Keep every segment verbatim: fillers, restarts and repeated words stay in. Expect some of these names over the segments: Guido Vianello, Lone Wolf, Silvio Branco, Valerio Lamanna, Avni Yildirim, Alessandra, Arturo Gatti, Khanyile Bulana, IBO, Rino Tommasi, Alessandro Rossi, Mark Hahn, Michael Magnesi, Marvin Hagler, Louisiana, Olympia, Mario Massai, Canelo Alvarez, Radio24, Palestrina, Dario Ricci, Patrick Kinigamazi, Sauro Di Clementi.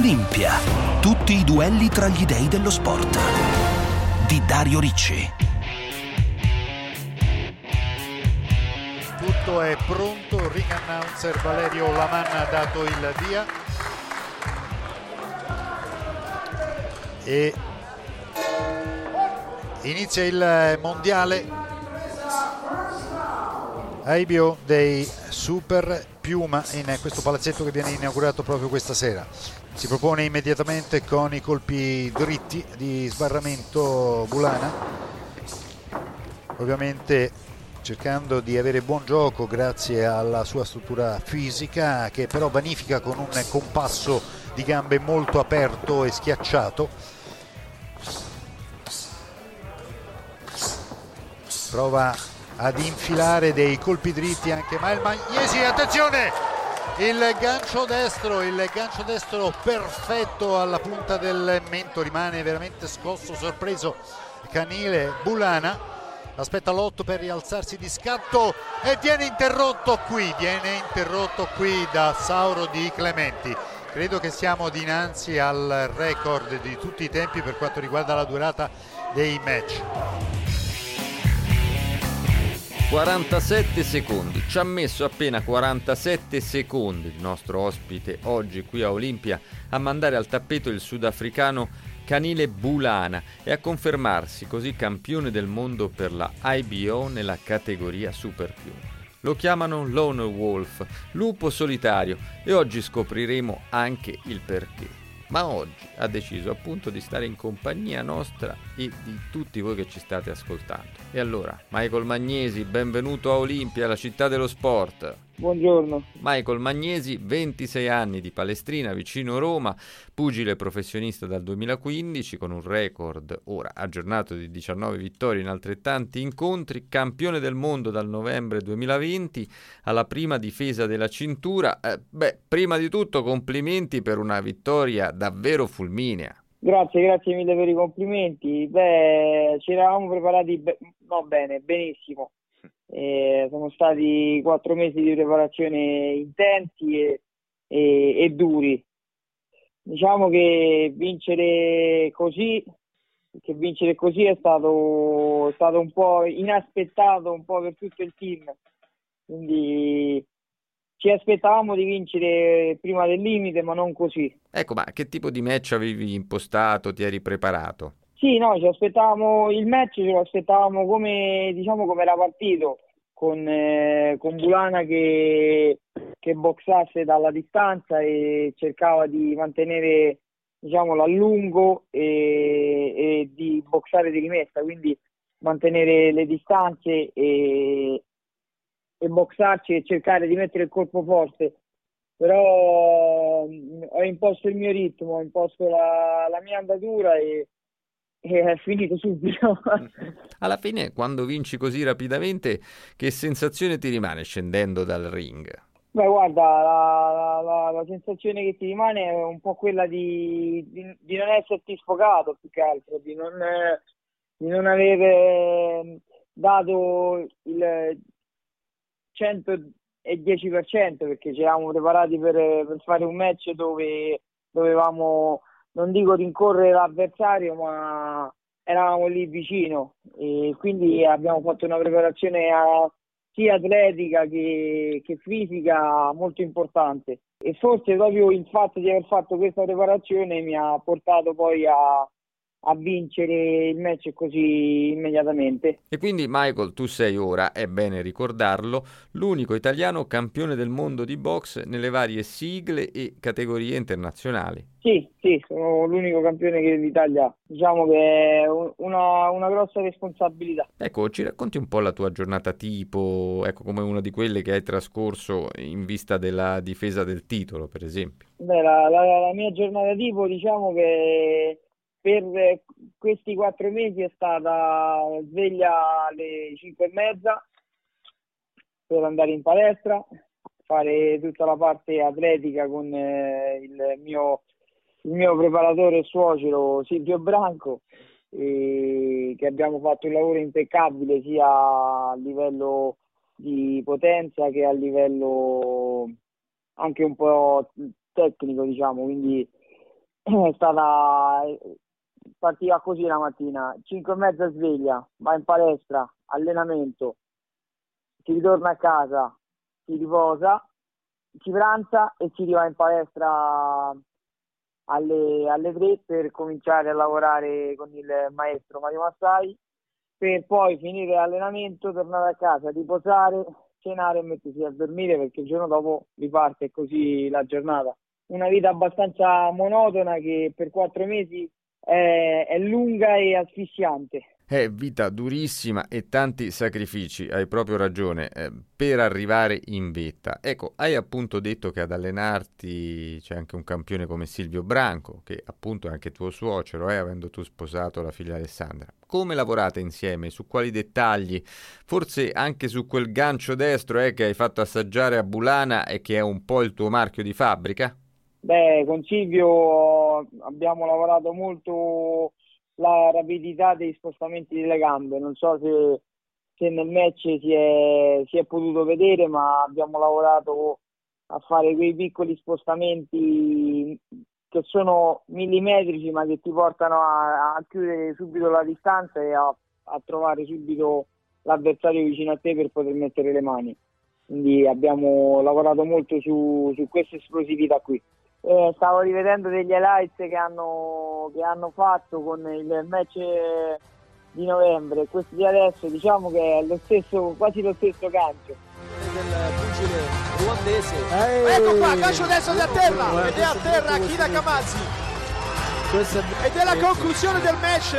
Olympia, tutti i duelli tra gli dei dello sport, di Dario Ricci. Tutto è pronto, ring announcer Valerio Lamanna ha dato il via e inizia il mondiale I B O dei Super Piuma in questo palazzetto che viene inaugurato proprio questa sera. Si propone immediatamente con i colpi dritti di sbarramento Bulana, ovviamente cercando di avere buon gioco grazie alla sua struttura fisica, che però vanifica con un compasso di gambe molto aperto e schiacciato. Prova ad infilare dei colpi dritti anche Michael Magnesi, attenzione! Il gancio destro, il gancio destro perfetto alla punta del mento, rimane veramente scosso, sorpreso Khanyile Bulana. Aspetta l'otto per rialzarsi di scatto e viene interrotto qui, viene interrotto qui da Sauro Di Clementi. Credo che siamo dinanzi al record di tutti i tempi per quanto riguarda la durata dei match. quarantasette secondi, ci ha messo appena quarantasette secondi il nostro ospite oggi qui a Olimpia a mandare al tappeto il sudafricano Khanyile Bulana e a confermarsi così campione del mondo per la I B O nella categoria Super Piuma. Lo chiamano Lone Wolf, lupo solitario, e oggi scopriremo anche il perché. Ma oggi ha deciso appunto di stare in compagnia nostra e di tutti voi che ci state ascoltando. E allora, Michael Magnesi, benvenuto a Olimpia, la città dello sport. Buongiorno. Michael Magnesi, ventisei anni, di Palestrina, vicino Roma, pugile professionista dal duemilaquindici, con un record ora aggiornato di diciannove vittorie in altrettanti incontri, campione del mondo dal novembre duemilaventi alla prima difesa della cintura. Eh, beh, prima di tutto complimenti per una vittoria davvero fulminea. Grazie, grazie mille per i complimenti. Beh, ci eravamo preparati be- no bene, benissimo. Eh, sono stati quattro mesi di preparazione intensi e, e, e duri. Diciamo che vincere così, che vincere così è stato, stato un po' inaspettato un po' per tutto il team. Quindi ci aspettavamo di vincere prima del limite, ma non così. Ecco, ma che tipo di match avevi impostato, ti eri preparato? Sì, no, ci aspettavamo il match, ce lo aspettavamo come, diciamo, come era partito, con, eh, con Bulana che, che boxasse dalla distanza e cercava di mantenere, diciamo, l'allungo e, e di boxare di rimessa, quindi mantenere le distanze e, e boxarci e cercare di mettere il corpo forte. Però mh, ho imposto il mio ritmo, ho imposto la, la mia andatura e E è finito subito. Alla fine, quando vinci così rapidamente, che sensazione ti rimane scendendo dal ring? Beh, guarda, la, la, la sensazione che ti rimane è un po' quella di, di, di non esserti sfogato, più che altro, di non, di non aver dato il centodieci per cento, perché ci eravamo preparati per, per fare un match dove dovevamo, non dico rincorrere l'avversario, ma eravamo lì vicino, e quindi abbiamo fatto una preparazione a, sia atletica che, che fisica molto importante, e forse proprio il fatto di aver fatto questa preparazione mi ha portato poi a, a vincere il match così immediatamente. E quindi, Michael, tu sei ora, è bene ricordarlo, l'unico italiano campione del mondo di boxe nelle varie sigle e categorie internazionali. Sì, sì, sono l'unico campione che d'Italia, diciamo che è una, una grossa responsabilità. Ecco, ci racconti un po' la tua giornata tipo, ecco, come una di quelle che hai trascorso in vista della difesa del titolo, per esempio. Beh, la, la, la mia giornata tipo, diciamo che per questi quattro mesi è stata sveglia alle cinque e mezza per andare in palestra, fare tutta la parte atletica con eh, il, mio, il mio preparatore e suocero Silvio Branco, eh, che abbiamo fatto un lavoro impeccabile sia a livello di potenza che a livello anche un po' tecnico, diciamo, quindi è stata, partiva così la mattina, cinque e mezza sveglia, va in palestra, allenamento, si ritorna a casa, si riposa, si pranza e si va in palestra alle, alle tre per cominciare a lavorare con il maestro Mario Massai, per poi finire l'allenamento, tornare a casa, riposare, cenare e mettersi a dormire, perché il giorno dopo riparte così la giornata. Una vita abbastanza monotona che per quattro mesi è, è lunga e asfissiante. È vita durissima e tanti sacrifici, hai proprio ragione, eh, per arrivare in vetta. Ecco, hai appunto detto che ad allenarti c'è anche un campione come Silvio Branco, che appunto è anche tuo suocero, eh, avendo tu sposato la figlia Alessandra. Come lavorate insieme? Su quali dettagli? Forse anche su quel gancio destro eh, che hai fatto assaggiare a Bulana e che è un po' il tuo marchio di fabbrica? Beh, con Silvio abbiamo lavorato molto la rapidità dei spostamenti delle gambe, non so se, se nel match si è, si è potuto vedere, ma abbiamo lavorato a fare quei piccoli spostamenti che sono millimetrici ma che ti portano a, a chiudere subito la distanza e a, a trovare subito l'avversario vicino a te per poter mettere le mani. Quindi abbiamo lavorato molto su, su questa esplosività qui. Eh, stavo rivedendo degli highlights che hanno, che hanno fatto con il match di novembre, questo di adesso diciamo che è lo stesso, quasi lo stesso gancio del pugile ruandese. Ehi, ecco qua, gancio adesso da terra ed è a terra Kinigamazi ed è la conclusione del match,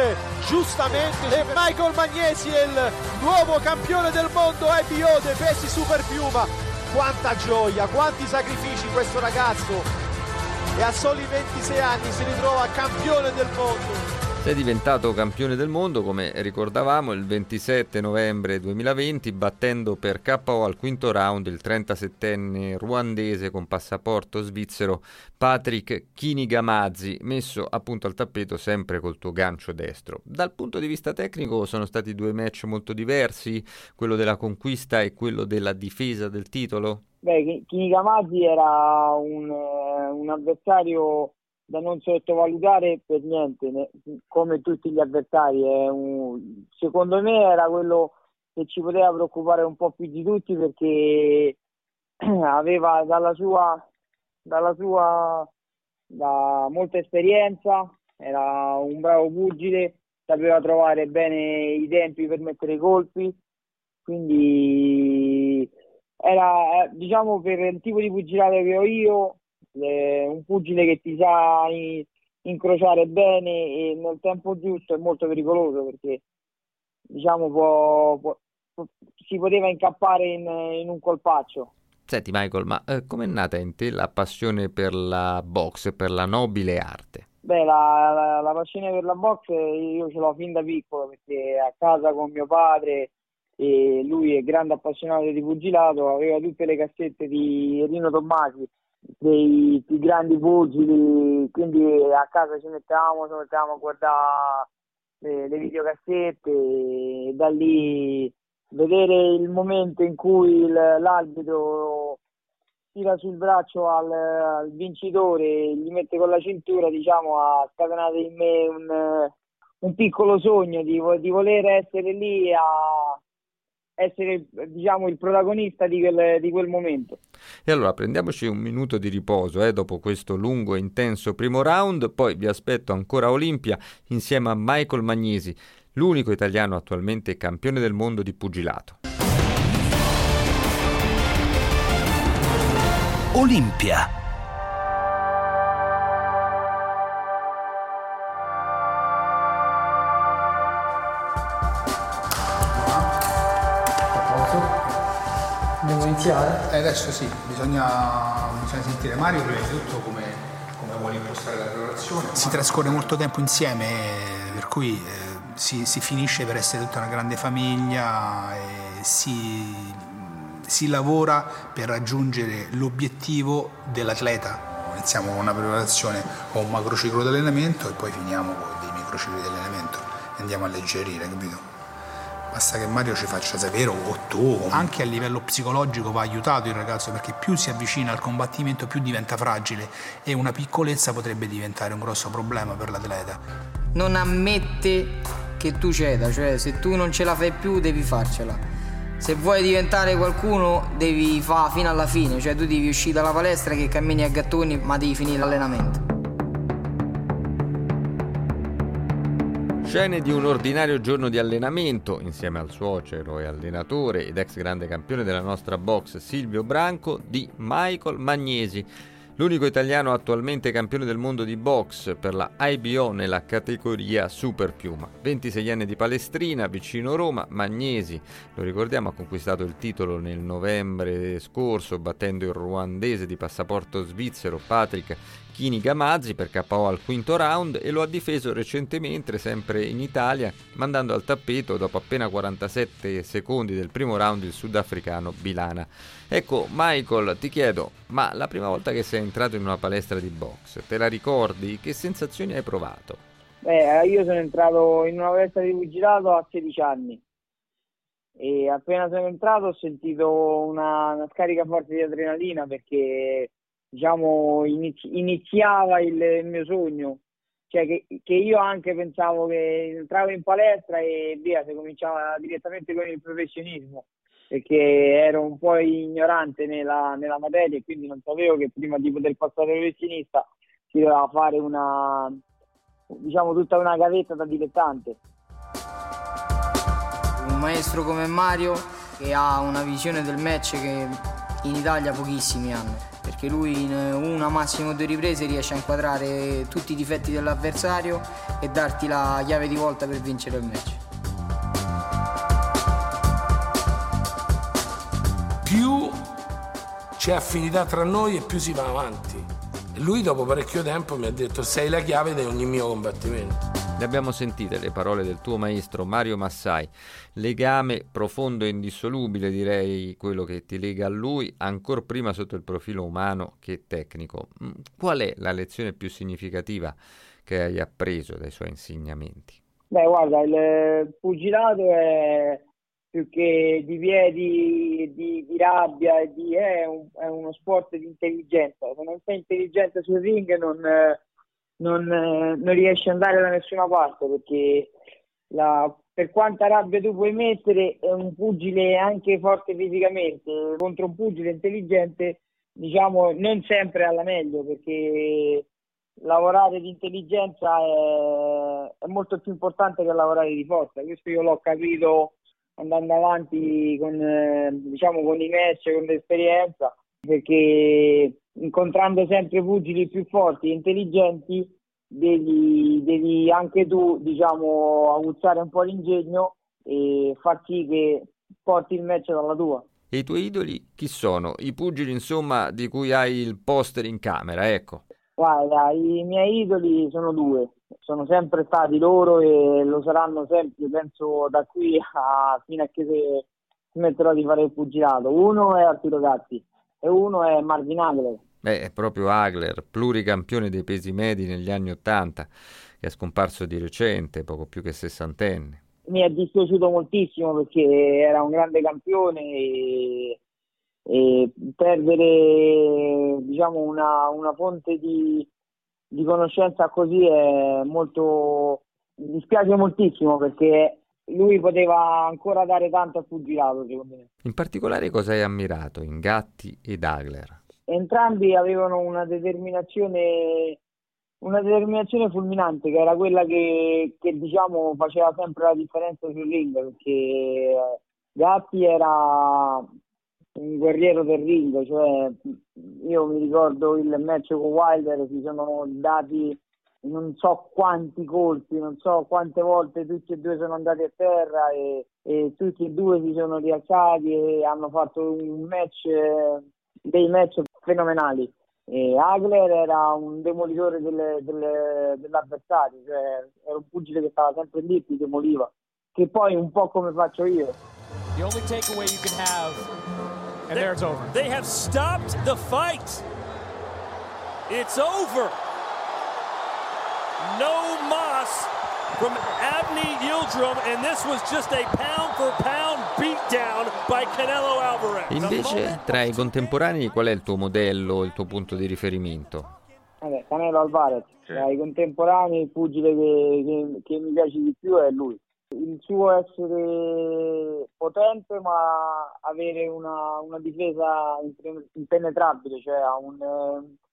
giustamente. E Michael Magnesi è il nuovo campione del mondo I B O dei pesi super piuma. Quanta gioia, quanti sacrifici questo ragazzo, e a soli ventisei anni si ritrova campione del mondo. Sei diventato campione del mondo, come ricordavamo, il ventisette novembre duemilaventi, battendo per K O al quinto round il trentasettenne ruandese con passaporto svizzero Patrick Kinigamazi, messo appunto al tappeto sempre col tuo gancio destro. Dal punto di vista tecnico sono stati due match molto diversi, quello della conquista e quello della difesa del titolo? Beh, Kinigamazi era un, un avversario da non sottovalutare per niente, ne, come tutti gli avversari. È un, secondo me era quello che ci poteva preoccupare un po' più di tutti, perché aveva dalla sua, dalla sua da molta esperienza, era un bravo pugile, sapeva trovare bene i tempi per mettere i colpi, quindi era, diciamo, per il tipo di pugilato che ho io, eh, un pugile che ti sa in, incrociare bene e nel tempo giusto è molto pericoloso, perché diciamo può, può, può, si poteva incappare in, in un colpaccio. Senti Michael, ma eh, com'è nata in te la passione per la boxe, per la nobile arte? Beh, la, la, la passione per la boxe io ce l'ho fin da piccolo, perché a casa con mio padre, e lui è grande appassionato di pugilato, aveva tutte le cassette di Rino Tommasi, dei più grandi pugili, quindi a casa ci mettevamo, ci mettevamo a guardare le, le videocassette, e da lì vedere il momento in cui il, l'arbitro tira sul braccio al, al vincitore, gli mette con la cintura, diciamo, ha scatenato in me un, un piccolo sogno di, di voler essere lì a essere, diciamo, il protagonista di quel, di quel momento. E allora prendiamoci un minuto di riposo eh, dopo questo lungo e intenso primo round, poi vi aspetto ancora a Olimpia insieme a Michael Magnesi, l'unico italiano attualmente campione del mondo di pugilato. Olimpia. Devo iniziare? Eh, adesso sì, bisogna, bisogna sentire Mario prima di tutto come, come vuole impostare la preparazione. Si trascorre molto tempo insieme, per cui eh, si, si finisce per essere tutta una grande famiglia, e si, si lavora per raggiungere l'obiettivo dell'atleta. Iniziamo con una preparazione con un macrociclo di allenamento e poi finiamo con dei microcicli di allenamento. Andiamo a alleggerire, capito? Basta che Mario ci faccia sapere, o tu. Anche a livello psicologico va aiutato il ragazzo, perché più si avvicina al combattimento più diventa fragile e una piccolezza potrebbe diventare un grosso problema per l'atleta. Non ammette che tu ceda, cioè se tu non ce la fai più devi farcela. Se vuoi diventare qualcuno devi fare fino alla fine, cioè tu devi uscire dalla palestra che cammini a gattoni ma devi finire l'allenamento. Scene di un ordinario giorno di allenamento insieme al suocero e allenatore ed ex grande campione della nostra box Silvio Branco di Michael Magnesi, l'unico italiano attualmente campione del mondo di box per la I B O nella categoria super piuma. ventisei anni di Palestrina, vicino Roma. Magnesi, lo ricordiamo, ha conquistato il titolo nel novembre scorso battendo il ruandese di passaporto svizzero Patrick Kinigamazi per K O al quinto round, e lo ha difeso recentemente sempre in Italia mandando al tappeto dopo appena quarantasette secondi del primo round il sudafricano Bulana. Ecco Michael, ti chiedo, ma la prima volta che sei entrato in una palestra di box te la ricordi? Che sensazioni hai provato? Beh, io sono entrato in una palestra di pugilato a sedici anni e appena sono entrato ho sentito una, una scarica forte di adrenalina, perché diciamo iniziava il, il mio sogno, cioè che, che io anche pensavo che entravo in palestra e via, si cominciava direttamente con il professionismo, perché ero un po' ignorante nella, nella materia e quindi non sapevo che prima di poter passare professionista si doveva fare una, diciamo, tutta una gavetta da dilettante. Un maestro come Mario che ha una visione del match che in Italia pochissimi hanno, perché lui in una, massimo due riprese riesce a inquadrare tutti i difetti dell'avversario e darti la chiave di volta per vincere il match. Più c'è affinità tra noi e più si va avanti. Lui dopo parecchio tempo mi ha detto: sei la chiave di ogni mio combattimento. Le abbiamo sentite le parole del tuo maestro Mario Massai, legame profondo e indissolubile direi quello che ti lega a lui, ancor prima sotto il profilo umano che tecnico. Qual è la lezione più significativa che hai appreso dai suoi insegnamenti? Beh guarda, il pugilato è più che di piedi, di, di rabbia, e di, è, un, è uno sport di intelligenza. Se non sei intelligente sul ring non... Non, non riesci ad andare da nessuna parte, perché la, per quanta rabbia tu puoi mettere, è un pugile anche forte fisicamente contro un pugile intelligente, diciamo non sempre alla meglio, perché lavorare di intelligenza è, è molto più importante che lavorare di forza. Questo io l'ho capito andando avanti con, diciamo, con i match, con l'esperienza, perché incontrando sempre pugili più forti e intelligenti devi, devi anche tu, diciamo, aguzzare un po' l'ingegno e far sì che porti il match dalla tua. E i tuoi idoli chi sono? I pugili, insomma, di cui hai il poster in camera, ecco. Guarda, i miei idoli sono due, sono sempre stati loro e lo saranno sempre, penso, da qui a fino a che smetterò di fare il pugilato. Uno è Arturo Gatti e uno è Marvin Hagler. Beh, è proprio Hagler, pluricampione dei pesi medi negli anni Ottanta, che è scomparso di recente, poco più che sessantenne. Mi è dispiaciuto moltissimo perché era un grande campione e, e perdere, diciamo, una, una fonte di, di conoscenza così è molto... Mi dispiace moltissimo perché lui poteva ancora dare tanto a pugilato, secondo me. In particolare cosa hai ammirato in Gatti ed Hagler? Entrambi avevano una determinazione una determinazione fulminante, che era quella che, che diciamo faceva sempre la differenza sul ring, perché Gatti era un guerriero del ring, cioè io mi ricordo il match con Wilder, si sono dati non so quanti colpi, non so quante volte tutti e due sono andati a terra e, e tutti e due si sono rialzati e hanno fatto un match, dei match fenomenali. E Hagler era un demolitore del, del, dell'avversario, cioè era un pugile che stava sempre lì, si demoliva, che poi un po' come faccio io. The only takeaway you can have, and they, there it's over. They have stopped the fight. It's over. No mas from Avni Yildirim, and this was just a pound for pound beatdown by Canelo Alvarez. Invece, tra i contemporanei, qual è il tuo modello, il tuo punto di riferimento? Vabbè, Canelo Alvarez, sì. Tra i contemporanei, il pugile che, che, che mi piace di più è lui. Il suo essere potente ma avere una, una difesa impenetrabile, cioè un,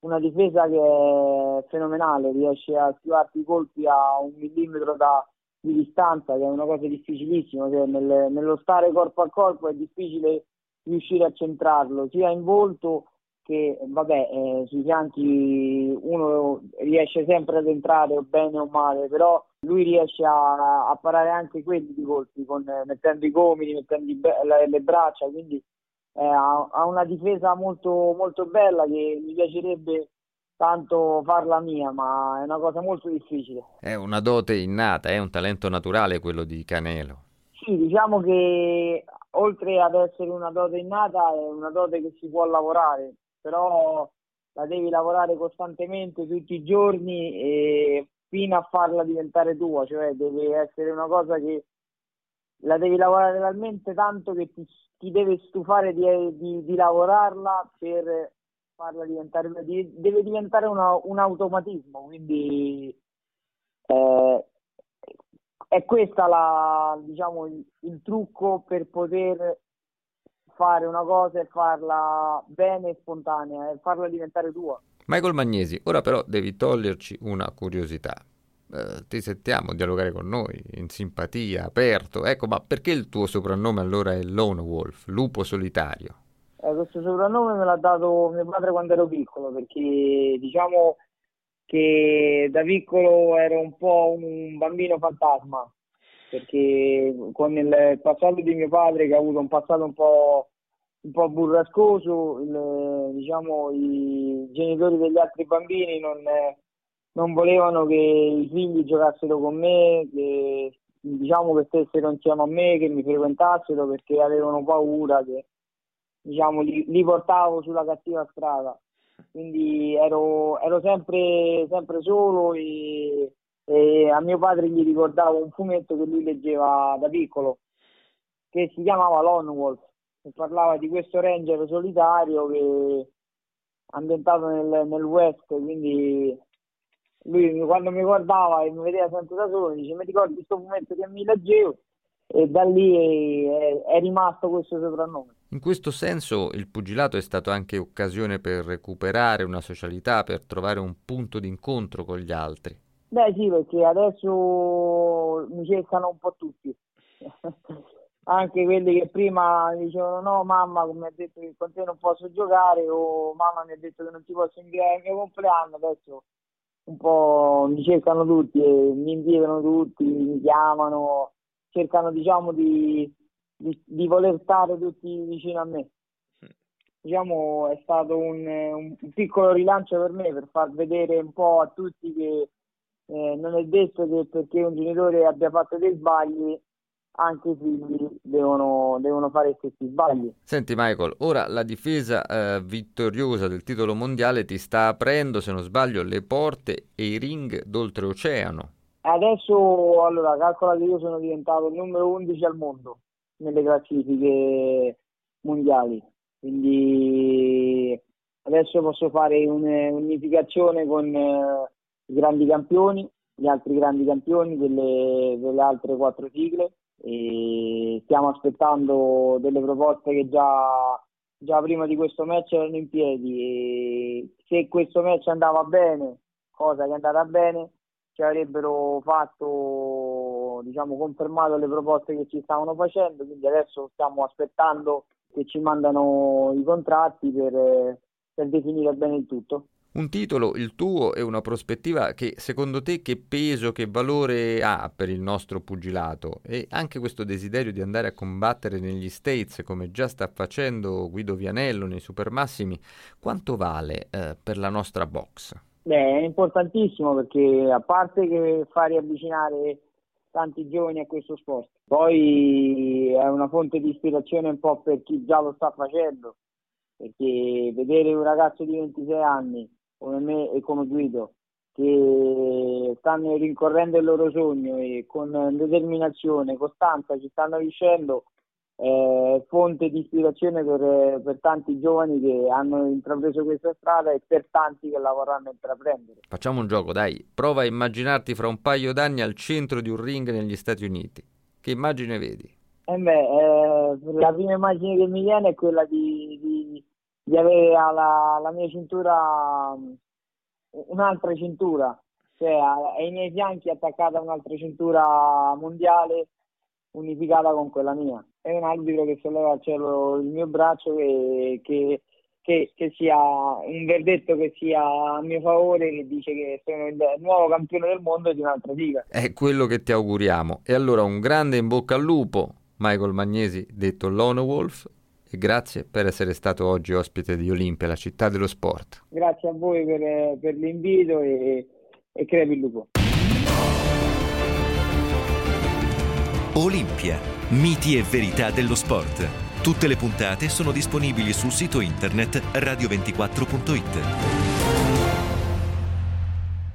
una difesa che è fenomenale, riesce a attivarti i colpi a un millimetro da, di distanza, che è una cosa difficilissima, cioè nel, nello stare corpo a corpo è difficile riuscire a centrarlo, sia in volto che vabbè eh, sui fianchi uno riesce sempre ad entrare o bene o male, però lui riesce a, a parare anche quelli di colpi, con, mettendo i gomiti, mettendo i, le, le braccia, quindi eh, ha, ha una difesa molto, molto bella che mi piacerebbe tanto farla mia, ma è una cosa molto difficile. È una dote innata, è un talento naturale quello di Canelo. Sì, diciamo che oltre ad essere una dote innata è una dote che si può lavorare, però la devi lavorare costantemente tutti i giorni e fino a farla diventare tua, cioè deve essere una cosa che la devi lavorare talmente tanto che ti, ti deve stufare di, di, di lavorarla per farla diventare, deve diventare una, un automatismo, quindi eh, è questa la, diciamo, il, il trucco per poter fare una cosa e farla bene e spontanea e farla diventare tua. Michael Magnesi, ora però devi toglierci una curiosità. Eh, ti sentiamo dialogare con noi, in simpatia, aperto. Ecco, ma perché il tuo soprannome allora è Lone Wolf, lupo solitario? Eh, questo soprannome me l'ha dato mio padre quando ero piccolo, perché diciamo che da piccolo ero un po' un bambino fantasma, perché con il passato di mio padre, che ha avuto un passato un po'... un po' burrascoso, il, diciamo i genitori degli altri bambini non, non volevano che i figli giocassero con me, che diciamo che stessero insieme a me, che mi frequentassero, perché avevano paura che diciamo li, li portavo sulla cattiva strada, quindi ero, ero sempre, sempre solo e, e a mio padre gli ricordavo un fumetto che lui leggeva da piccolo che si chiamava Lone Wolf. Parlava di questo ranger solitario che ambientato nel, nel West, quindi lui quando mi guardava e mi vedeva sempre da solo dice: mi ricordi questo fumetto che mi leggevo? E da lì è, è rimasto questo soprannome. In questo senso il pugilato è stato anche occasione per recuperare una socialità, per trovare un punto d'incontro con gli altri. Beh sì, perché adesso mi cercano un po' tutti. Anche quelli che prima dicevano: no mamma, mi ha detto che con te non posso giocare, o mamma mi ha detto che non ti posso inviare il mio compleanno, adesso un po' mi cercano tutti, e mi inviano tutti, mi chiamano, cercano diciamo di, di, di voler stare tutti vicino a me. Diciamo è stato un, un piccolo rilancio per me, per far vedere un po' a tutti che eh, non è detto che perché un genitore abbia fatto dei sbagli anche i figli devono, devono fare questi sbagli. Senti Michael, ora la difesa eh, vittoriosa del titolo mondiale ti sta aprendo, se non sbaglio, le porte e i ring d'oltreoceano. Adesso, allora, calcola che io sono diventato il numero undici al mondo nelle classifiche mondiali, quindi adesso posso fare un'unificazione con eh, i grandi campioni, gli altri grandi campioni delle, delle altre quattro sigle, e stiamo aspettando delle proposte che già, già prima di questo match erano in piedi, e se questo match andava bene, cosa che è andata bene, ci avrebbero fatto, diciamo, confermato le proposte che ci stavano facendo, quindi adesso stiamo aspettando che ci mandano i contratti per, per definire bene il tutto. Un titolo, il tuo, e una prospettiva che secondo te che peso, che valore ha per il nostro pugilato, e anche questo desiderio di andare a combattere negli States come già sta facendo Guido Vianello nei supermassimi, quanto vale eh, per la nostra box? Beh, è importantissimo, perché a parte che fa riavvicinare tanti giovani a questo sport, poi è una fonte di ispirazione un po' per chi già lo sta facendo, perché vedere un ragazzo di ventisei anni come me e come Guido, che stanno rincorrendo il loro sogno e con determinazione, costanza ci stanno riuscendo, eh, fonte di ispirazione per, per tanti giovani che hanno intrapreso questa strada e per tanti che la vorranno intraprendere. Facciamo un gioco, dai, prova a immaginarti fra un paio d'anni al centro di un ring negli Stati Uniti, che immagine vedi? Eh beh, eh, la prima immagine che mi viene è quella di, di, di avere alla, la mia cintura un'altra cintura, cioè ai miei fianchi attaccata un'altra cintura mondiale unificata con quella mia, è un arbitro che solleva al cielo il mio braccio e che, che, che sia un verdetto che sia a mio favore, che dice che sono il nuovo campione del mondo di un'altra liga. È quello che ti auguriamo, e allora un grande in bocca al lupo, Michael Magnesi detto Lone Wolf, e grazie per essere stato oggi ospite di Olimpia, la città dello sport. Grazie a voi per, per l'invito e, e crepi il lupo. Olimpia, miti e verità dello sport. Tutte le puntate sono disponibili sul sito internet radio ventiquattro punto it.